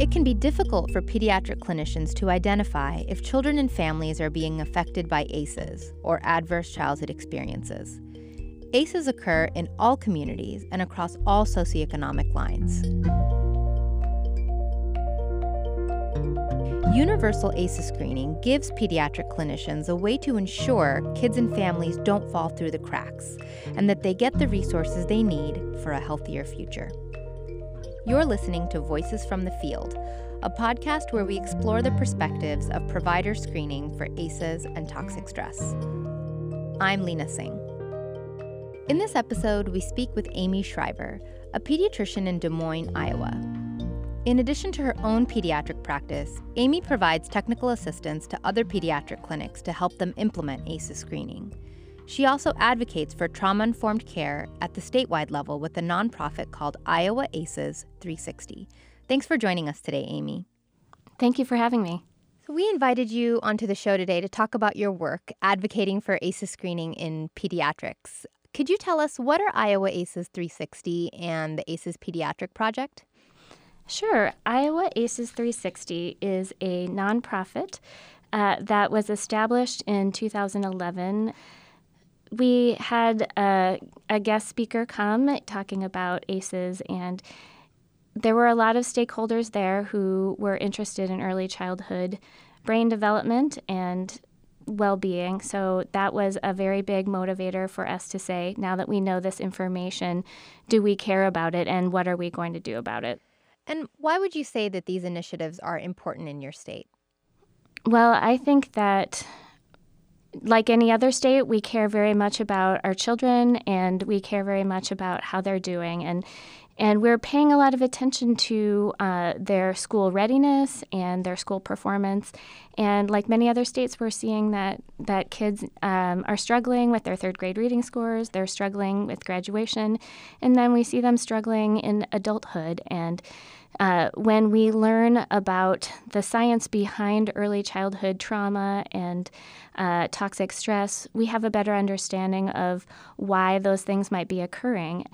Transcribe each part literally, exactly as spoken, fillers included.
It can be difficult for pediatric clinicians to identify if children and families are being affected by ACEs, or adverse childhood experiences. ACEs occur in all communities and across all socioeconomic lines. Universal ACEs screening gives pediatric clinicians a way to ensure kids and families don't fall through the cracks and that they get the resources they need for a healthier future. You're listening to Voices from the Field, a podcast where we explore the perspectives of provider screening for ACEs and toxic stress. I'm Lena Singh. In this episode, we speak with Amy Shriver, a pediatrician in Des Moines, Iowa. In addition to her own pediatric practice, Amy provides technical assistance to other pediatric clinics to help them implement ACEs screening. She also advocates for trauma-informed care at the statewide level with a nonprofit called Iowa ACES three sixty. Thanks for joining us today, Amy. Thank you for having me. So we invited you onto the show today to talk about your work advocating for ACEs screening in pediatrics. Could you tell us, what are Iowa ACES three sixty and the ACES Pediatric Project? Sure. Iowa ACES three sixty is a nonprofit uh, that was established in two thousand eleven. We had a, a guest speaker come talking about ACEs, and there were a lot of stakeholders there who were interested in early childhood brain development and well-being. So that was a very big motivator for us to say, now that we know this information, do we care about it, and what are we going to do about it? And why would you say that these initiatives are important in your state? Well, I think that, like any other state, we care very much about our children, and we care very much about how they're doing. And and we're paying a lot of attention to uh, their school readiness and their school performance. And like many other states, we're seeing that, that kids um, are struggling with their third grade reading scores, they're struggling with graduation, and then we see them struggling in adulthood. And uh, when we learn about the science behind early childhood trauma and uh, toxic stress, we have a better understanding of why those things might be occurring.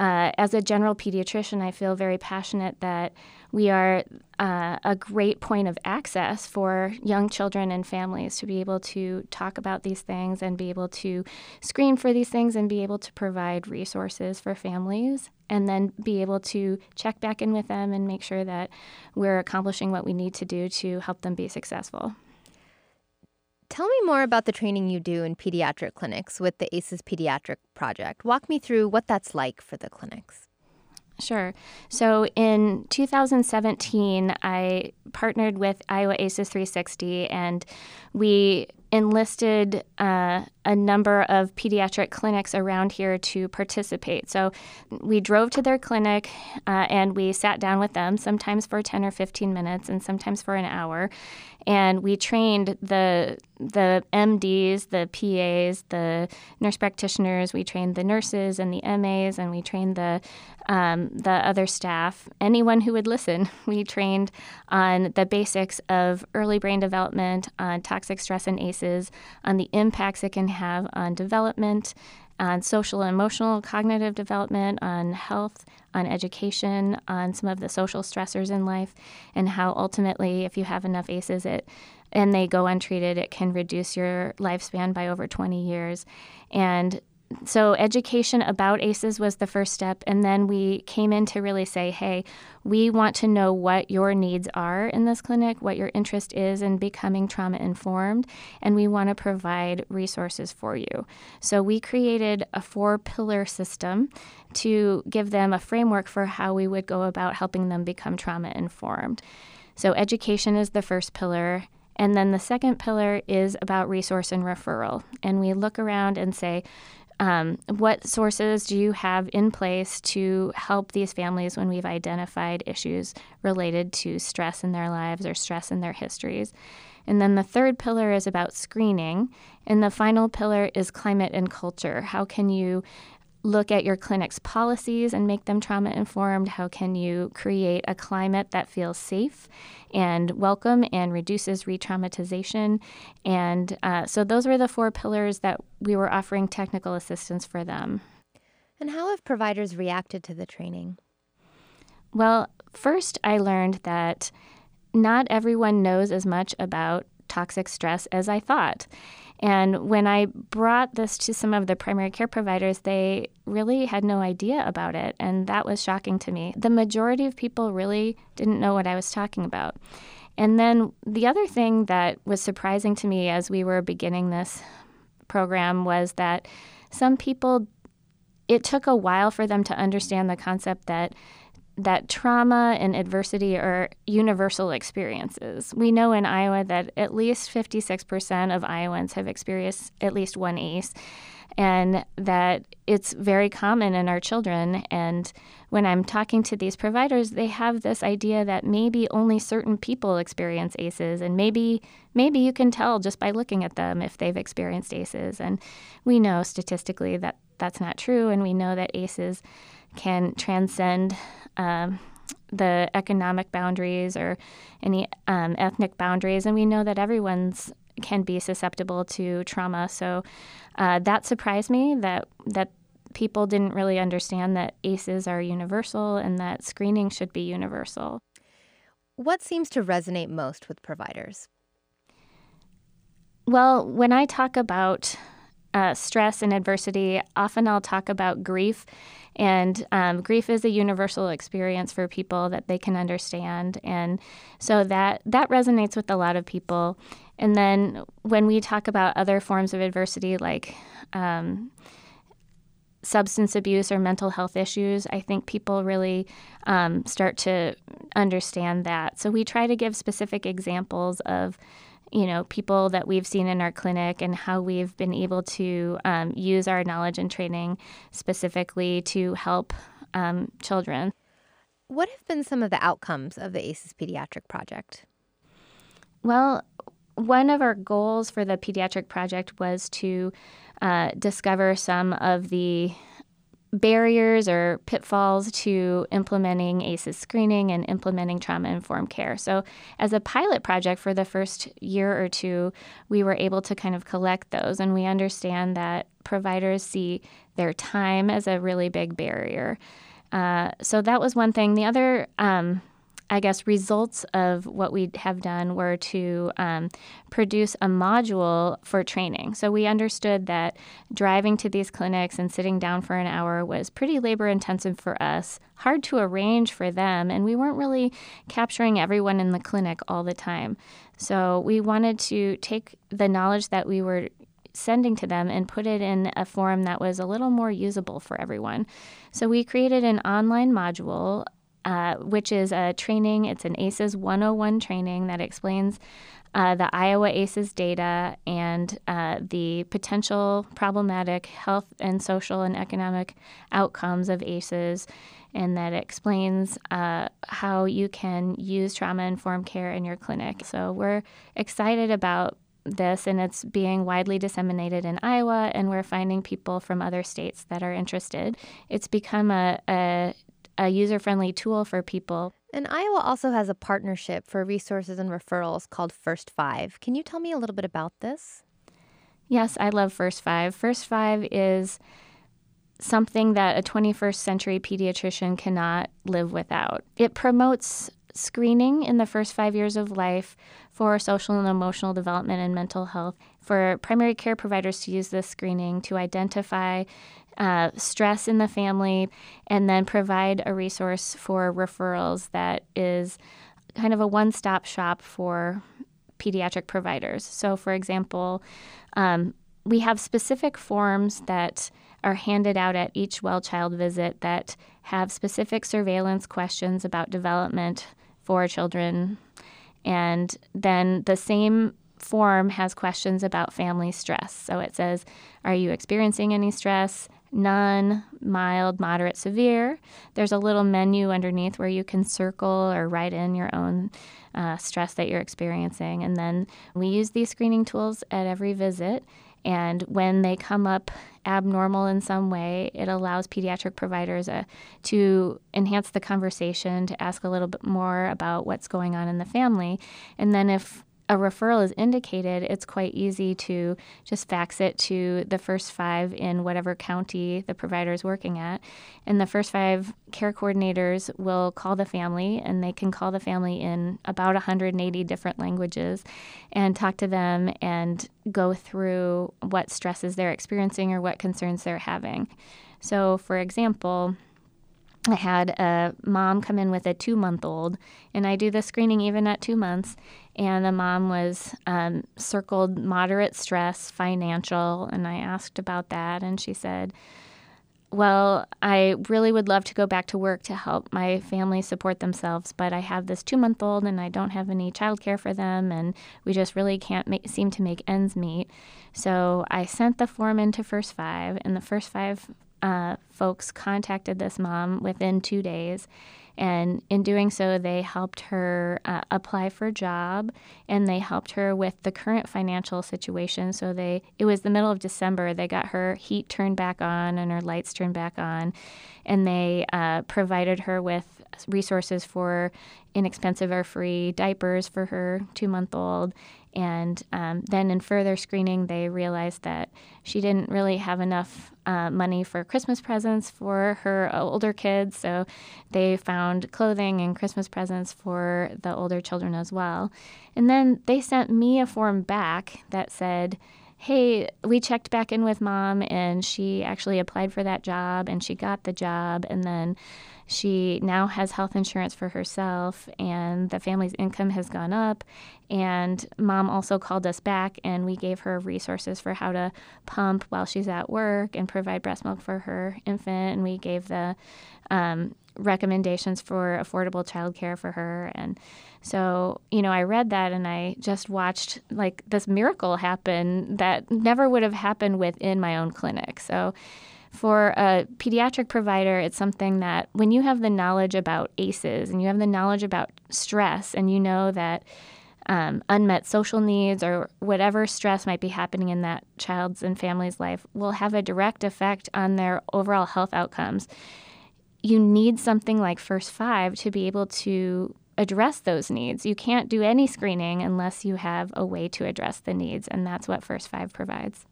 Uh, as a general pediatrician, I feel very passionate that we are uh, a great point of access for young children and families to be able to talk about these things and be able to screen for these things and be able to provide resources for families, and then be able to check back in with them and make sure that we're accomplishing what we need to do to help them be successful. Tell me more about the training you do in pediatric clinics with the ACES Pediatric Project. Walk me through what that's like for the clinics. Sure. So in two thousand seventeen, I partnered with Iowa ACES three sixty, and we enlisted uh, a number of pediatric clinics around here to participate. So we drove to their clinic uh, and we sat down with them, sometimes for ten or fifteen minutes and sometimes for an hour. And we trained the the M Ds, the P As, the nurse practitioners. We trained the nurses and the M As, and we trained the um, the other staff, anyone who would listen. We trained on the basics of early brain development, on toxic stress and ACEs, on the impacts it can have on development, on social, emotional, cognitive development, on health, on education, on some of the social stressors in life, and how ultimately, if you have enough ACEs it, and they go untreated, it can reduce your lifespan by over twenty years. And so education about ACEs was the first step, and then we came in to really say, hey, we want to know what your needs are in this clinic, what your interest is in becoming trauma-informed, and we want to provide resources for you. So we created a four-pillar system to give them a framework for how we would go about helping them become trauma-informed. So education is the first pillar. And then the second pillar is about resource and referral. And we look around and say, Um, what sources do you have in place to help these families when we've identified issues related to stress in their lives or stress in their histories? And then the third pillar is about screening. And the final pillar is climate and culture. How can you look at your clinic's policies and make them trauma-informed? How can you create a climate that feels safe and welcome and reduces re-traumatization? And uh, so those were the four pillars that we were offering technical assistance for them. And how have providers reacted to the training? Well, First, I learned that not everyone knows as much about toxic stress as I thought. And when I brought this to some of the primary care providers, they really had no idea about it, and that was shocking to me. The majority of people really didn't know what I was talking about. And then the other thing that was surprising to me as we were beginning this program was that some people, it took a while for them to understand the concept that that trauma and adversity are universal experiences. We know in Iowa that at least fifty-six percent of Iowans have experienced at least one A C E, and that it's very common in our children. And when I'm talking to these providers, they have this idea that maybe only certain people experience A C Es, and maybe maybe you can tell just by looking at them if they've experienced A C Es. And we know statistically that that's not true, and we know that A C Es can transcend um, the economic boundaries or any um, ethnic boundaries, and we know that everyone's can be susceptible to trauma. So uh, that surprised me that that people didn't really understand that A C Es are universal and that screening should be universal. What seems to resonate most with providers? Well, when I talk about Uh, stress and adversity, often I'll talk about grief. And um, grief is a universal experience for people that they can understand. And so that, that resonates with a lot of people. And then when we talk about other forms of adversity, like um, substance abuse or mental health issues, I think people really um, start to understand that. So we try to give specific examples of you know, people that we've seen in our clinic and how we've been able to um, use our knowledge and training specifically to help um, children. What have been some of the outcomes of the A C E S Pediatric Project? Well, one of our goals for the Pediatric Project was to uh, discover some of the barriers or pitfalls to implementing A C Es screening and implementing trauma-informed care. So as a pilot project for the first year or two, we were able to kind of collect those, and we understand that providers see their time as a really big barrier. Uh, so that was one thing. The other, um, I guess, results of what we have done were to um, produce a module for training. So we understood that driving to these clinics and sitting down for an hour was pretty labor-intensive for us, hard to arrange for them, and we weren't really capturing everyone in the clinic all the time. So we wanted to take the knowledge that we were sending to them and put it in a form that was a little more usable for everyone. So we created an online module Uh, which is a training. It's an A C Es one oh one training that explains uh, the Iowa A C Es data and uh, the potential problematic health and social and economic outcomes of A C Es, and that explains uh, how you can use trauma-informed care in your clinic. So we're excited about this, and it's being widely disseminated in Iowa, and we're finding people from other states that are interested. It's become a, a a user-friendly tool for people. And Iowa also has a partnership for resources and referrals called First Five. Can you tell me a little bit about this? Yes, I love First Five. First Five is something that a twenty-first century pediatrician cannot live without. It promotes screening in the first five years of life for social and emotional development and mental health, for primary care providers to use this screening to identify Uh, stress in the family, and then provide a resource for referrals that is kind of a one-stop shop for pediatric providers. So, for example, um, we have specific forms that are handed out at each well child visit that have specific surveillance questions about development for children, and then the same form has questions about family stress. So it says, are you experiencing any stress? None, mild, moderate, severe. There's a little menu underneath where you can circle or write in your own uh, stress that you're experiencing. And then we use these screening tools at every visit. And when they come up abnormal in some way, it allows pediatric providers uh, to enhance the conversation, to ask a little bit more about what's going on in the family. And then if a referral is indicated, it's quite easy to just fax it to the First Five in whatever county the provider is working at. And the First Five care coordinators will call the family, and they can call the family in about one hundred eighty different languages and talk to them and go through what stresses they're experiencing or what concerns they're having. So, for example, I had a mom come in with a two-month-old, and I do the screening even at two months, and the mom was um, circled moderate stress, financial, and I asked about that, and she said, well, I really would love to go back to work to help my family support themselves, but I have this two-month-old, and I don't have any childcare for them, and we just really can't make, seem to make ends meet. So I sent the form into First Five, and the First Five Uh, folks contacted this mom within two days, and in doing so, they helped her uh, apply for a job, and they helped her with the current financial situation. So they, it was the middle of December. They got her heat turned back on and her lights turned back on, and they uh, provided her with resources for inexpensive or free diapers for her two-month-old. And um, then in further screening, they realized that she didn't really have enough uh, money for Christmas presents for her older kids, so they found clothing and Christmas presents for the older children as well. And then they sent me a form back that said, hey, we checked back in with mom, and she actually applied for that job, and she got the job, and then she now has health insurance for herself, and the family's income has gone up, and mom also called us back, and we gave her resources for how to pump while she's at work and provide breast milk for her infant, and we gave the um, recommendations for affordable childcare for her. And so, you know, I read that, and I just watched, like, this miracle happen that never would have happened within my own clinic. So for a pediatric provider, it's something that when you have the knowledge about A C Es and you have the knowledge about stress, and you know that um, unmet social needs or whatever stress might be happening in that child's and family's life will have a direct effect on their overall health outcomes, you need something like First Five to be able to address those needs. You can't do any screening unless you have a way to address the needs, and that's what First Five provides.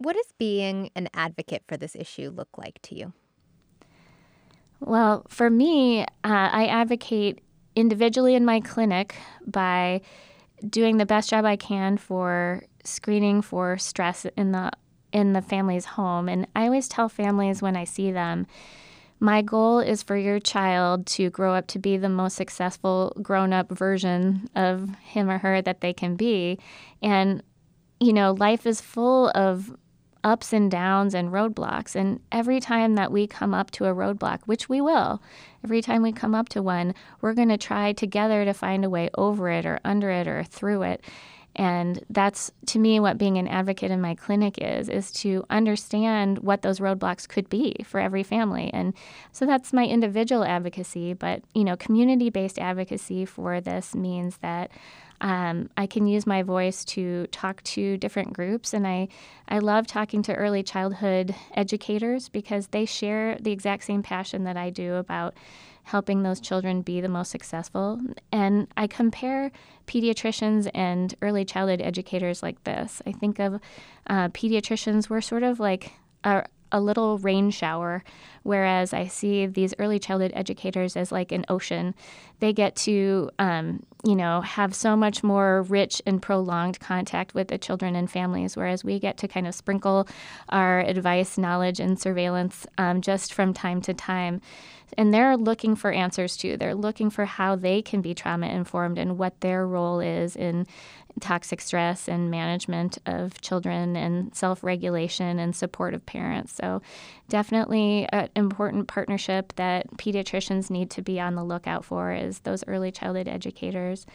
What does being an advocate for this issue look like to you? Well, for me, uh, I advocate individually in my clinic by doing the best job I can for screening for stress in the in the family's home. And I always tell families when I see them, my goal is for your child to grow up to be the most successful grown-up version of him or her that they can be. And you know, life is full of ups and downs and roadblocks, and every time that we come up to a roadblock, which we will, every time we come up to one, we're going to try together to find a way over it or under it or through it. And that's, to me, what being an advocate in my clinic is, is to understand what those roadblocks could be for every family. And so that's my individual advocacy, but, you know, community-based advocacy for this means that Um, I can use my voice to talk to different groups, and I, I love talking to early childhood educators because they share the exact same passion that I do about helping those children be the most successful. And I compare pediatricians and early childhood educators like this. I think of uh, pediatricians were sort of like a, a little rain shower, whereas I see these early childhood educators as like an ocean. They get to, um, you know, have so much more rich and prolonged contact with the children and families, whereas we get to kind of sprinkle our advice, knowledge, and surveillance um, just from time to time. And they're looking for answers, too. They're looking for how they can be trauma-informed and what their role is in toxic stress and management of children and self-regulation and support of parents. So definitely an important partnership that pediatricians need to be on the lookout for is those early childhood educators.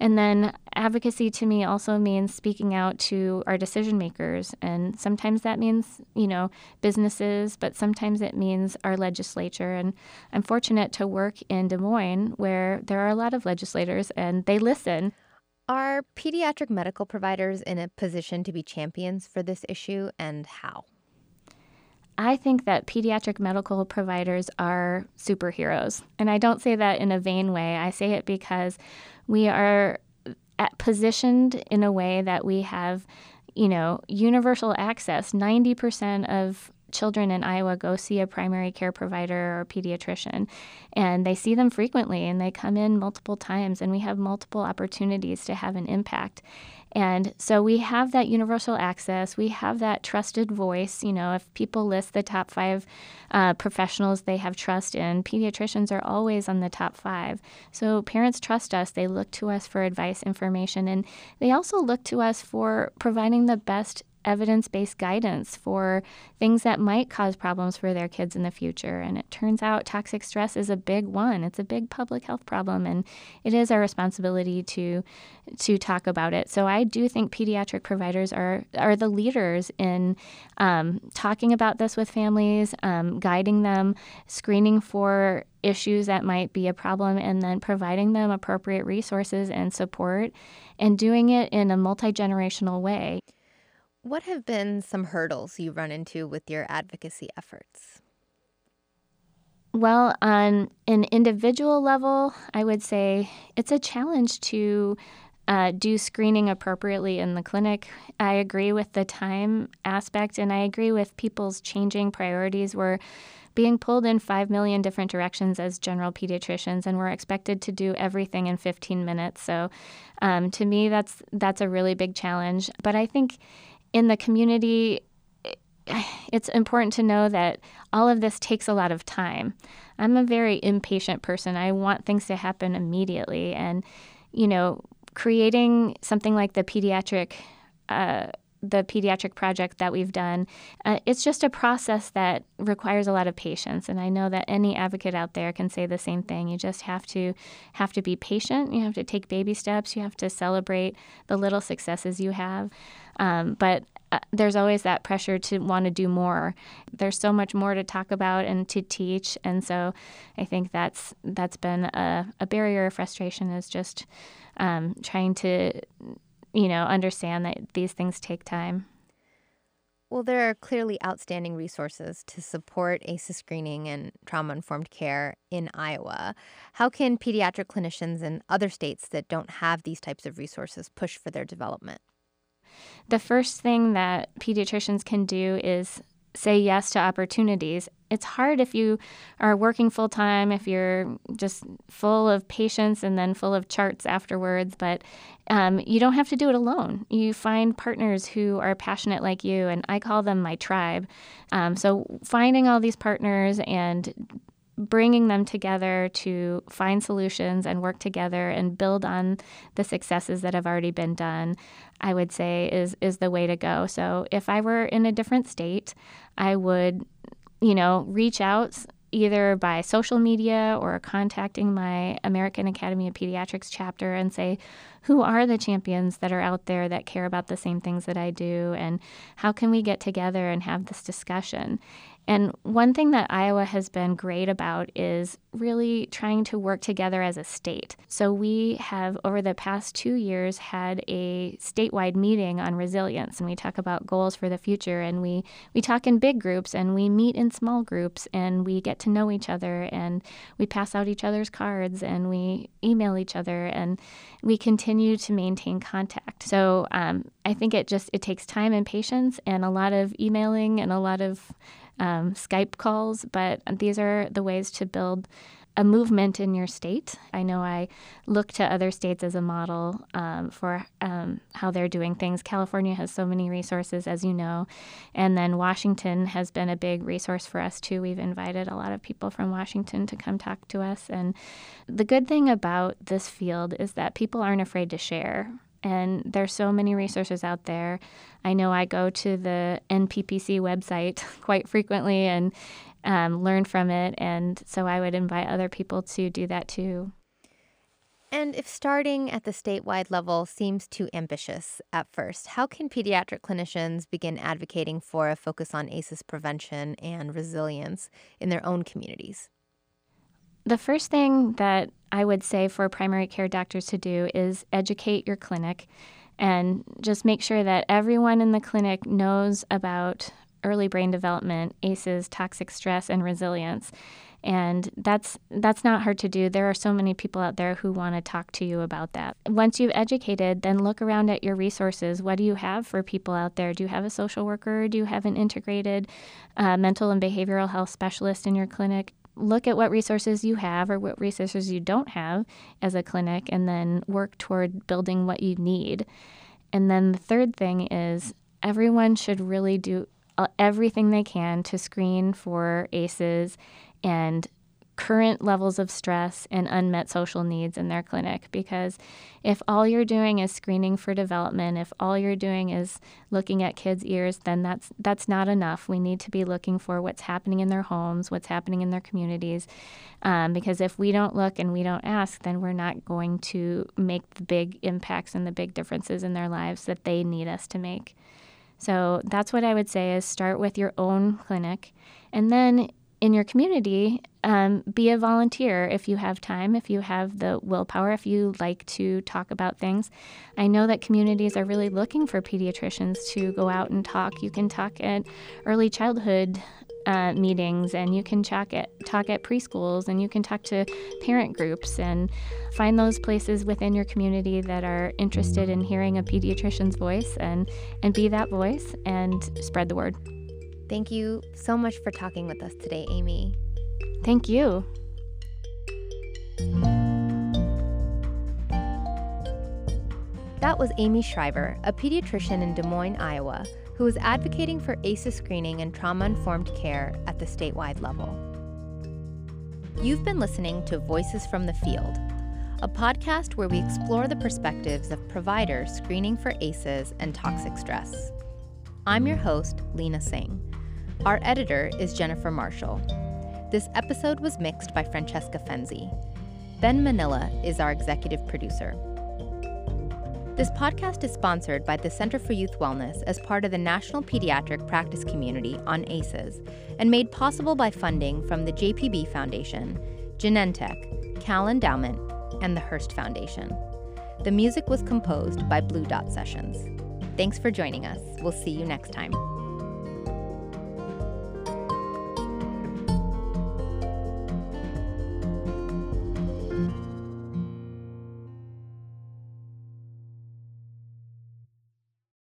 And then advocacy to me also means speaking out to our decision makers. And sometimes that means, you know, businesses, but sometimes it means our legislature. And I'm fortunate to work in Des Moines where there are a lot of legislators and they listen. Are pediatric medical providers in a position to be champions for this issue, and how? I think that pediatric medical providers are superheroes. And I don't say that in a vain way. I say it because we are positioned in a way that we have, you know, universal access. ninety percent of children in Iowa go see a primary care provider or pediatrician, and they see them frequently, and they come in multiple times, and we have multiple opportunities to have an impact. And so we have that universal access. We have that trusted voice. You know, if people list the top five uh, professionals they have trust in, pediatricians are always on the top five. So parents trust us. They look to us for advice, information, and they also look to us for providing the best evidence-based guidance for things that might cause problems for their kids in the future. And it turns out toxic stress is a big one. It's a big public health problem, and it is our responsibility to to talk about it. So I do think pediatric providers are, are the leaders in um, talking about this with families, um, guiding them, screening for issues that might be a problem, and then providing them appropriate resources and support, and doing it in a multi-generational way. What have been some hurdles you run into with your advocacy efforts? Well, on an individual level, I would say it's a challenge to uh, do screening appropriately in the clinic. I agree with the time aspect, and I agree with people's changing priorities. We're being pulled in five million different directions as general pediatricians, and we're expected to do everything in fifteen minutes. So um, to me, that's that's a really big challenge. But I think in the community, it's important to know that all of this takes a lot of time. I'm a very impatient person. I want things to happen immediately. And, you know, creating something like the pediatric uh, the pediatric project that we've done, uh, it's just a process that requires a lot of patience. And I know that any advocate out there can say the same thing. You just have to have to be patient. You have to take baby steps. You have to celebrate the little successes you have. Um, but uh, there's always that pressure to want to do more. There's so much more to talk about and to teach. And so I think that's that's been a, a barrier of frustration, is just um, trying to, you know, understand that these things take time. Well, there are clearly outstanding resources to support A C E S screening and trauma-informed care in Iowa. How can pediatric clinicians in other states that don't have these types of resources push for their development? The first thing that pediatricians can do is say yes to opportunities. It's hard if you are working full-time, if you're just full of patients and then full of charts afterwards, but um, you don't have to do it alone. You find partners who are passionate like you, and I call them my tribe. Um, so finding all these partners and bringing them together to find solutions and work together and build on the successes that have already been done, I would say is is the way to go. So if I were in a different state, I would, you know, reach out either by social media or contacting my American Academy of Pediatrics chapter and say, who are the champions that are out there that care about the same things that I do, and how can we get together and have this discussion? And one thing that Iowa has been great about is really trying to work together as a state. So we have, over the past two years, had a statewide meeting on resilience, and we talk about goals for the future, and we, we talk in big groups, and we meet in small groups, and we get to know each other, and we pass out each other's cards, and we email each other, and we continue to maintain contact. So um, I think it just it takes time and patience and a lot of emailing and a lot of Um, Skype calls, but these are the ways to build a movement in your state. I know I look to other states as a model um, for um, how they're doing things. California has so many resources, as you know, and then Washington has been a big resource for us too. We've invited a lot of people from Washington to come talk to us, and the good thing about this field is that people aren't afraid to share. And there's so many resources out there. I know I go to the N P P C website quite frequently and um, learn from it. And so I would invite other people to do that too. And if starting at the statewide level seems too ambitious at first, how can pediatric clinicians begin advocating for a focus on A C E S prevention and resilience in their own communities? The first thing that I would say for primary care doctors to do is educate your clinic and just make sure that everyone in the clinic knows about early brain development, A C Es, toxic stress, and resilience. And that's that's not hard to do. There are so many people out there who want to talk to you about that. Once you've educated, then look around at your resources. What do you have for people out there? Do you have a social worker? Do you have an integrated uh, mental and behavioral health specialist in your clinic? Look at what resources you have or what resources you don't have as a clinic, and then work toward building what you need. And then the third thing is everyone should really do everything they can to screen for A C Es and current levels of stress and unmet social needs in their clinic. Because if all you're doing is screening for development, if all you're doing is looking at kids' ears, then that's that's not enough. We need to be looking for what's happening in their homes, what's happening in their communities, um, because if we don't look and we don't ask, then we're not going to make the big impacts and the big differences in their lives that they need us to make. So that's what I would say is start with your own clinic, and then in your community, um, be a volunteer if you have time, if you have the willpower, if you like to talk about things. I know that communities are really looking for pediatricians to go out and talk. You can talk at early childhood uh, meetings, and you can talk at, talk at preschools, and you can talk to parent groups, and find those places within your community that are interested in hearing a pediatrician's voice, and, and be that voice and spread the word. Thank you so much for talking with us today, Amy. Thank you. That was Amy Shriver, a pediatrician in Des Moines, Iowa, who is advocating for A C Es screening and trauma-informed care at the statewide level. You've been listening to Voices from the Field, a podcast where we explore the perspectives of providers screening for A C Es and toxic stress. I'm your host, Lena Singh. Our editor is Jennifer Marshall. This episode was mixed by Francesca Fenzi. Ben Manilla is our executive producer. This podcast is sponsored by the Center for Youth Wellness as part of the National Pediatric Practice Community on A C Es, and made possible by funding from the J P B Foundation, Genentech, Cal Endowment, and the Hearst Foundation. The music was composed by Blue Dot Sessions. Thanks for joining us. We'll see you next time.